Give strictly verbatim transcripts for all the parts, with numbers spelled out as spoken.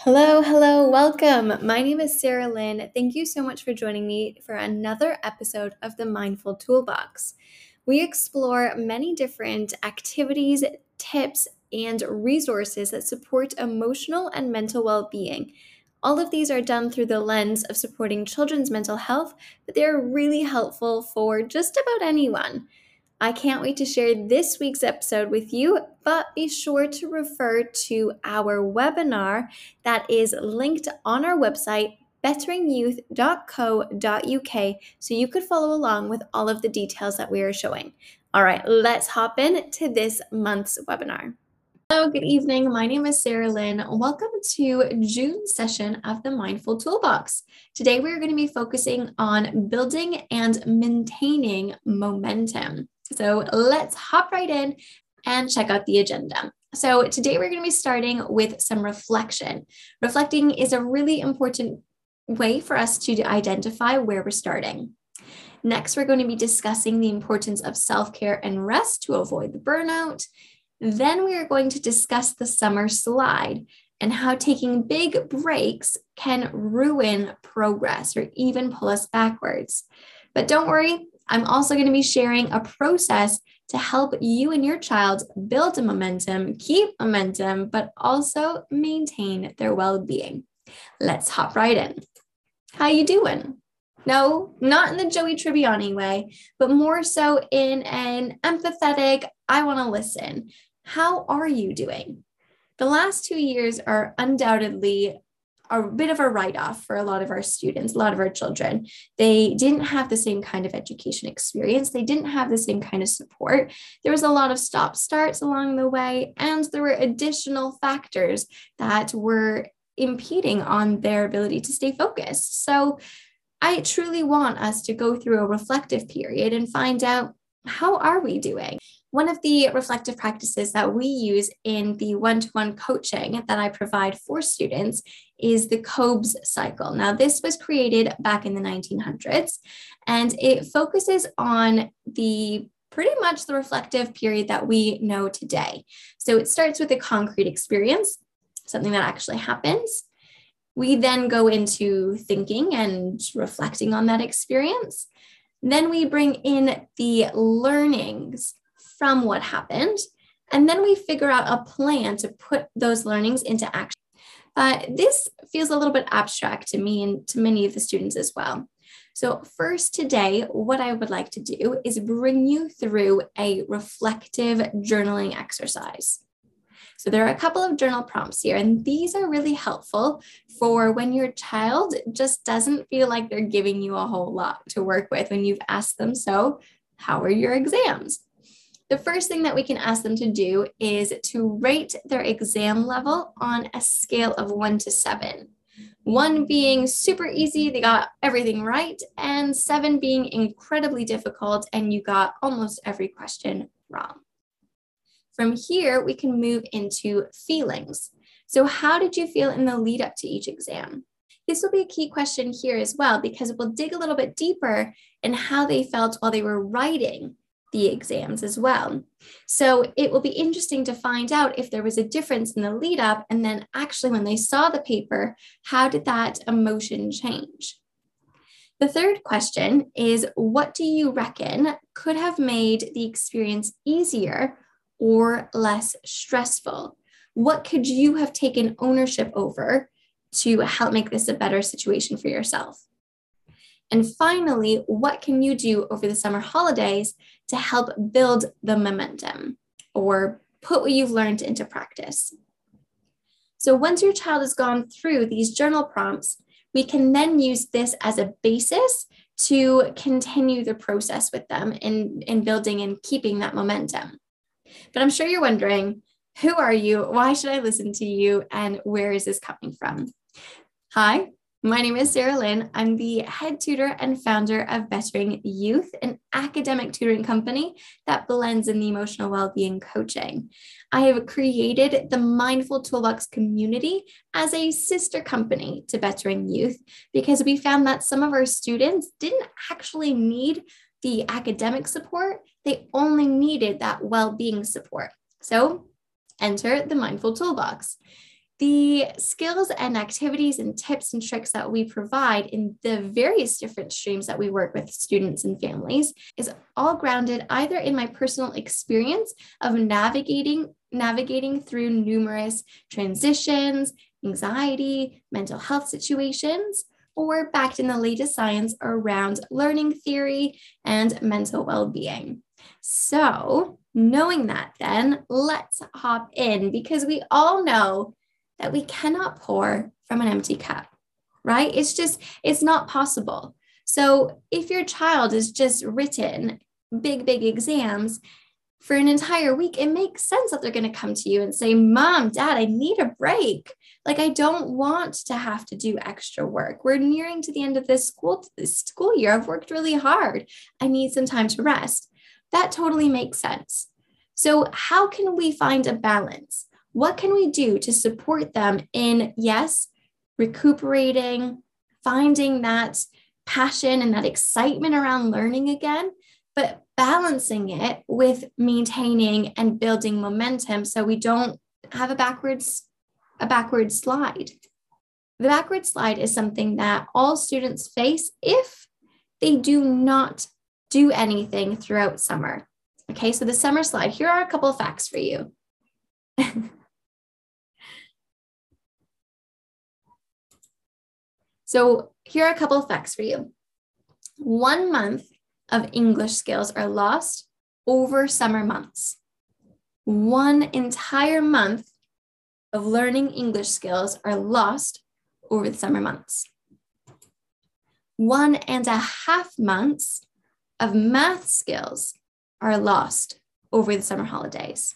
Hello, hello, welcome. My name is Sarah Lynn. Thank you so much for joining me for another episode of the Mindful Toolbox. We explore many different activities, tips, and resources that support emotional and mental well-being. All of these are done through the lens of supporting children's mental health, but they are really helpful for just about anyone. I can't wait to share this week's episode with you, but be sure to refer to our webinar that is linked on our website, bettering youth dot co dot u k, so you could follow along with all of the details that we are showing. All right, let's hop in to this month's webinar. Hello, good evening. My name is Sarah Lynn. Welcome to June session of the Mindful Toolbox. Today, we're going to be focusing on building and maintaining momentum. So let's hop right in and check out the agenda. So today we're going to be starting with some reflection. Reflecting is a really important way for us to identify where we're starting. Next, we're going to be discussing the importance of self-care and rest to avoid the burnout. Then we are going to discuss the summer slide and how taking big breaks can ruin progress or even pull us backwards. But don't worry, I'm also going to be sharing a process to help you and your child build a momentum, keep momentum, but also maintain their well-being. Let's hop right in. How you doing? No, not in the Joey Tribbiani way, but more so in an empathetic, I want to listen. How are you doing? The last two years are undoubtedly a bit of a write-off for a lot of our students, a lot of our children. They didn't have the same kind of education experience. They didn't have the same kind of support. There was a lot of stop starts along the way, and there were additional factors that were impeding on their ability to stay focused. So I truly want us to go through a reflective period and find out, how are we doing? One of the reflective practices that we use in the one-to-one coaching that I provide for students is the Kolb's cycle. Now, this was created back in the nineteen hundreds, and it focuses on the pretty much the reflective period that we know today. So it starts with a concrete experience, something that actually happens. We then go into thinking and reflecting on that experience. Then we bring in the learnings from what happened, and then we figure out a plan to put those learnings into action. But this feels a little bit abstract to me and to many of the students as well. So first today, what I would like to do is bring you through a reflective journaling exercise. So there are a couple of journal prompts here, and these are really helpful for when your child just doesn't feel like they're giving you a whole lot to work with when you've asked them, so how are your exams? The first thing that we can ask them to do is to rate their exam level on a scale of one to seven. One being super easy, they got everything right, and seven being incredibly difficult, and you got almost every question wrong. From here, we can move into feelings. So how did you feel in the lead up to each exam? This will be a key question here as well, because we'll dig a little bit deeper in how they felt while they were writing the exams as well. So it will be interesting to find out if there was a difference in the lead up, and then actually when they saw the paper, how did that emotion change? The third question is, what do you reckon could have made the experience easier or less stressful? What could you have taken ownership over to help make this a better situation for yourself? And finally, what can you do over the summer holidays to help build the momentum or put what you've learned into practice? So once your child has gone through these journal prompts, we can then use this as a basis to continue the process with them in, in building and keeping that momentum. But I'm sure you're wondering, who are you? Why should I listen to you? And where is this coming from? Hi. My name is Sarah Lynn. I'm the head tutor and founder of Bettering Youth, an academic tutoring company that blends in the emotional well-being coaching. I have created the Mindful Toolbox community as a sister company to Bettering Youth because we found that some of our students didn't actually need the academic support. They only needed that well-being support. So enter the Mindful Toolbox. The skills and activities and tips and tricks that we provide in the various different streams that we work with students and families is all grounded either in my personal experience of navigating, navigating through numerous transitions, anxiety, mental health situations, or backed in the latest science around learning theory and mental well-being. So knowing that then, let's hop in, because we all know that we cannot pour from an empty cup, right? It's just, it's not possible. So if your child has just written big, big exams for an entire week, it makes sense that they're going to come to you and say, Mom, Dad, I need a break. Like, I don't want to have to do extra work. We're nearing to the end of this school, this school year. I've worked really hard. I need some time to rest. That totally makes sense. So how can we find a balance? What can we do to support them in, yes, recuperating, finding that passion and that excitement around learning again, but balancing it with maintaining and building momentum so we don't have a backwards, a backward slide? The backward slide is something that all students face if they do not do anything throughout summer. Okay, so the summer slide, here are a couple of facts for you. So here are a couple of facts for you. One month of English skills are lost over summer months. One entire month of learning English skills are lost over the summer months. One and a half months of math skills are lost over the summer holidays.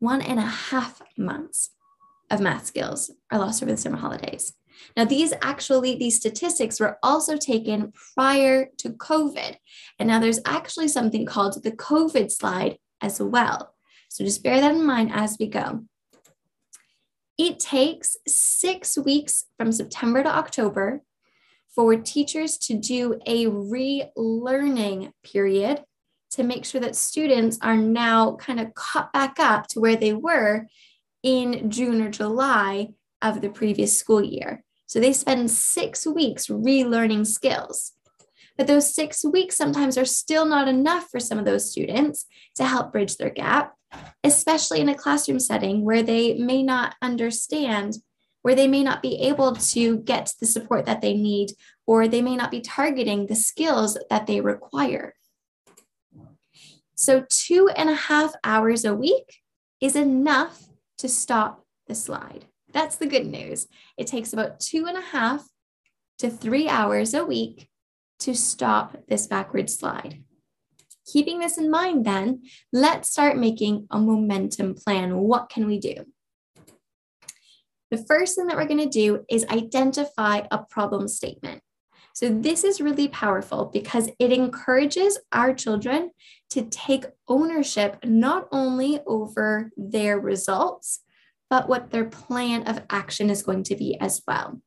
One and a half months of math skills are lost over the summer holidays. Now, these actually, these statistics were also taken prior to COVID. And now there's actually something called the COVID slide as well. So just bear that in mind as we go. It takes six weeks from September to October for teachers to do a relearning period to make sure that students are now kind of caught back up to where they were in June or July of the previous school year. So they spend six weeks relearning skills, but those six weeks sometimes are still not enough for some of those students to help bridge their gap, especially in a classroom setting where they may not understand, where they may not be able to get the support that they need, or they may not be targeting the skills that they require. So two and a half hours a week is enough to stop the slide. That's the good news. It takes about two and a half to three hours a week to stop this backward slide. Keeping this in mind then, let's start making a momentum plan. What can we do? The first thing that we're gonna do is identify a problem statement. So this is really powerful because it encourages our children to take ownership not only over their results, but what their plan of action is going to be as well.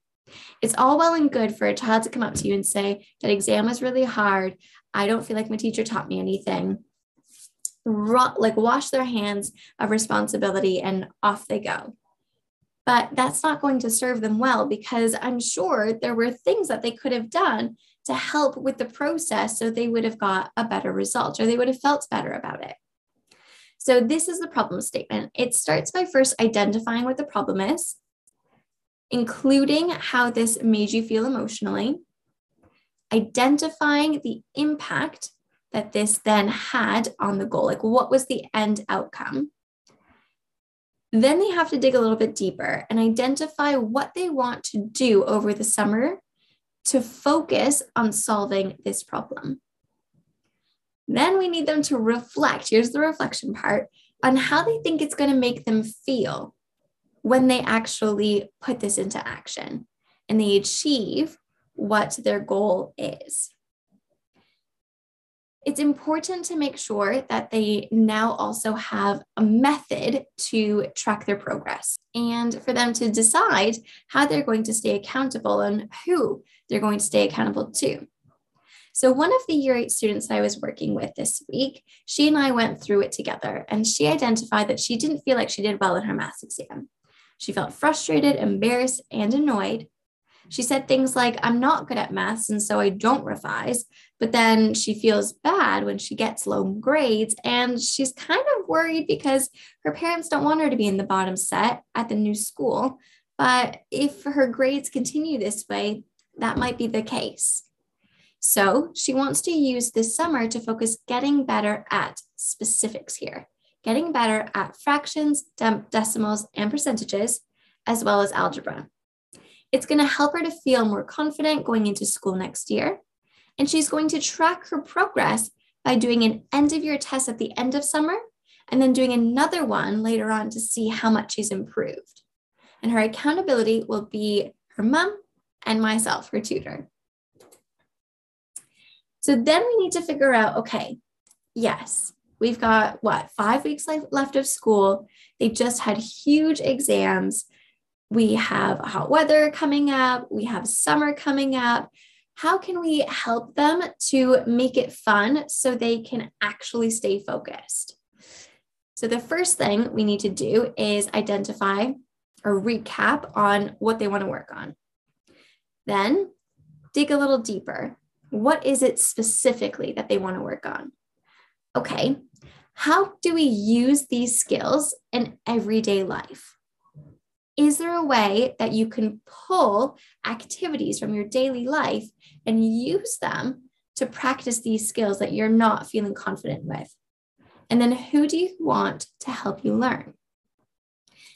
It's all well and good for a child to come up to you and say, that exam was really hard. I don't feel like my teacher taught me anything. Like, wash their hands of responsibility and off they go. But that's not going to serve them well, because I'm sure there were things that they could have done to help with the process so they would have got a better result, or they would have felt better about it. So this is the problem statement. It starts by first identifying what the problem is, including how this made you feel emotionally, identifying the impact that this then had on the goal, like what was the end outcome. Then they have to dig a little bit deeper and identify what they want to do over the summer to focus on solving this problem. Then we need them to reflect, here's the reflection part, on how they think it's going to make them feel when they actually put this into action and they achieve what their goal is. It's important to make sure that they now also have a method to track their progress and for them to decide how they're going to stay accountable and who they're going to stay accountable to. So one of the year eight students I was working with this week, she and I went through it together, and she identified that she didn't feel like she did well in her math exam. She felt frustrated, embarrassed, and annoyed. She said things like, I'm not good at maths, and so I don't revise. But then she feels bad when she gets low grades, and she's kind of worried because her parents don't want her to be in the bottom set at the new school. But if her grades continue this way, that might be the case. So she wants to use this summer to focus getting better at specifics here, getting better at fractions, decimals, and percentages, as well as algebra. It's going to help her to feel more confident going into school next year. And she's going to track her progress by doing an end-of-year test at the end of summer and then doing another one later on to see how much she's improved. And her accountability will be her mom and myself, her tutor. So then we need to figure out, okay, yes, we've got what, five weeks left of school. They just had huge exams. We have hot weather coming up. We have summer coming up. How can we help them to make it fun so they can actually stay focused? So the first thing we need to do is identify or recap on what they want to work on. Then dig a little deeper. What is it specifically that they want to work on? Okay, how do we use these skills in everyday life? Is there a way that you can pull activities from your daily life and use them to practice these skills that you're not feeling confident with? And then who do you want to help you learn?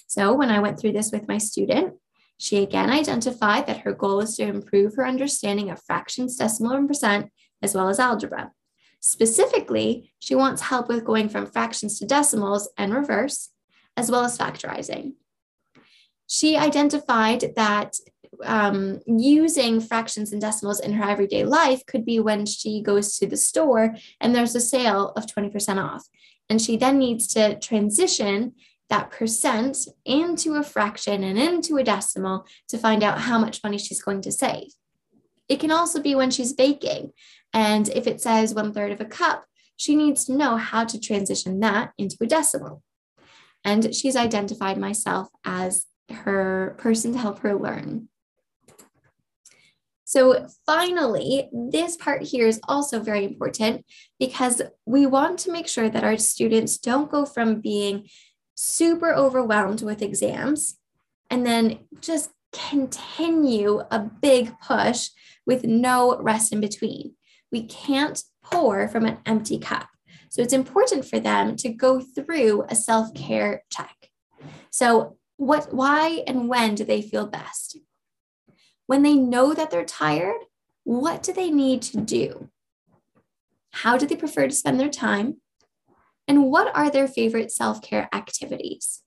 So when I went through this with my student, she again identified that her goal is to improve her understanding of fractions, decimal, and percent, as well as algebra. Specifically, she wants help with going from fractions to decimals and reverse, as well as factorizing. She identified that um, using fractions and decimals in her everyday life could be when she goes to the store and there's a sale of twenty percent off. And she then needs to transition that percent into a fraction and into a decimal to find out how much money she's going to save. It can also be when she's baking. And if it says one third of a cup, she needs to know how to transition that into a decimal. And she's identified myself as her person to help her learn. So finally, this part here is also very important because we want to make sure that our students don't go from being super overwhelmed with exams and then just continue a big push with no rest in between. We can't pour from an empty cup. So it's important for them to go through a self-care check. So What, why and when do they feel best? When they know that they're tired, what do they need to do? How do they prefer to spend their time? And what are their favorite self-care activities?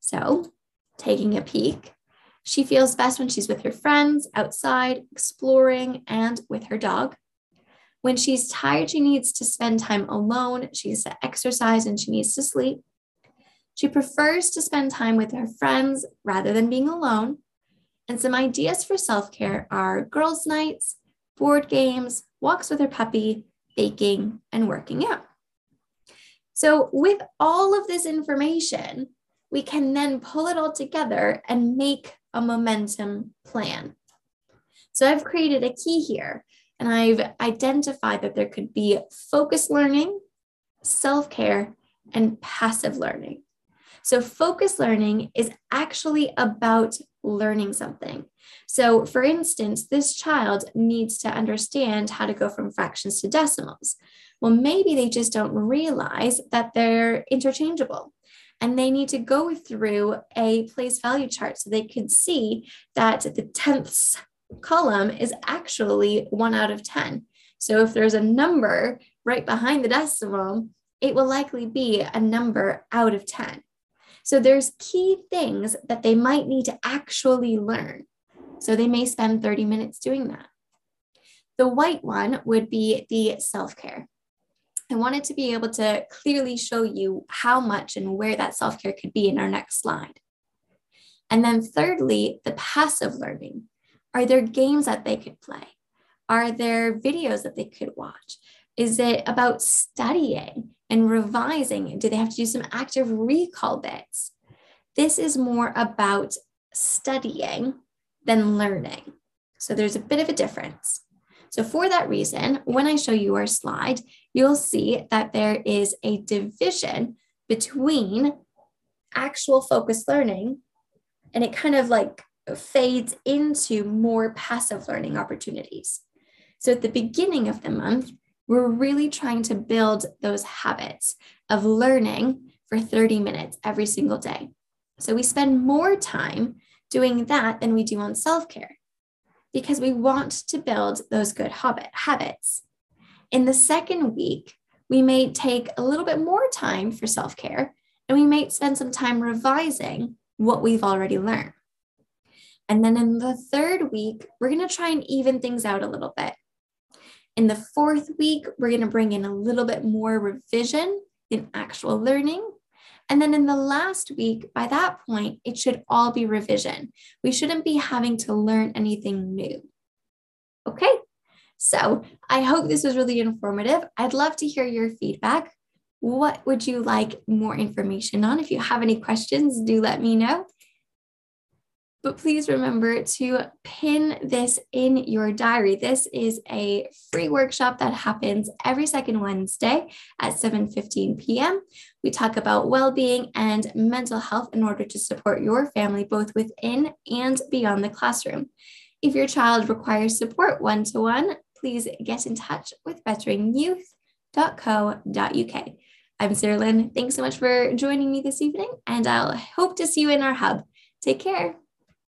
So, taking a peek, she feels best when she's with her friends, outside, exploring, and with her dog. When she's tired, she needs to spend time alone. She needs to exercise and she needs to sleep. She prefers to spend time with her friends rather than being alone. And some ideas for self-care are girls' nights, board games, walks with her puppy, baking, and working out. So with all of this information, we can then pull it all together and make a momentum plan. So I've created a key here, and I've identified that there could be focused learning, self-care, and passive learning. So focused learning is actually about learning something. So for instance, this child needs to understand how to go from fractions to decimals. Well, maybe they just don't realize that they're interchangeable and they need to go through a place value chart so they can see that the tenths column is actually one out of ten. So if there's a number right behind the decimal, it will likely be a number out of ten. So there's key things that they might need to actually learn. So they may spend thirty minutes doing that. The white one would be the self-care. I wanted to be able to clearly show you how much and where that self-care could be in our next slide. And then thirdly, the passive learning. Are there games that they could play? Are there videos that they could watch? Is it about studying and revising? Do they have to do some active recall bits? This is more about studying than learning. So there's a bit of a difference. So for that reason, when I show you our slide, you'll see that there is a division between actual focused learning, and it kind of like fades into more passive learning opportunities. So at the beginning of the month, we're really trying to build those habits of learning for thirty minutes every single day. So we spend more time doing that than we do on self-care, because we want to build those good habit habits. In the second week, we may take a little bit more time for self-care, and we may spend some time revising what we've already learned. And then in the third week, we're gonna try and even things out a little bit. In the fourth week, we're gonna bring in a little bit more revision than actual learning. And then in the last week, by that point, it should all be revision. We shouldn't be having to learn anything new. Okay, so I hope this was really informative. I'd love to hear your feedback. What would you like more information on? If you have any questions, do let me know. But please remember to pin this in your diary. This is a free workshop that happens every second Wednesday at seven fifteen p m We talk about well-being and mental health in order to support your family, both within and beyond the classroom. If your child requires support one-to-one, please get in touch with bettering youth dot co dot U K. I'm Sarah Lynn. Thanks so much for joining me this evening, and I'll hope to see you in our hub. Take care.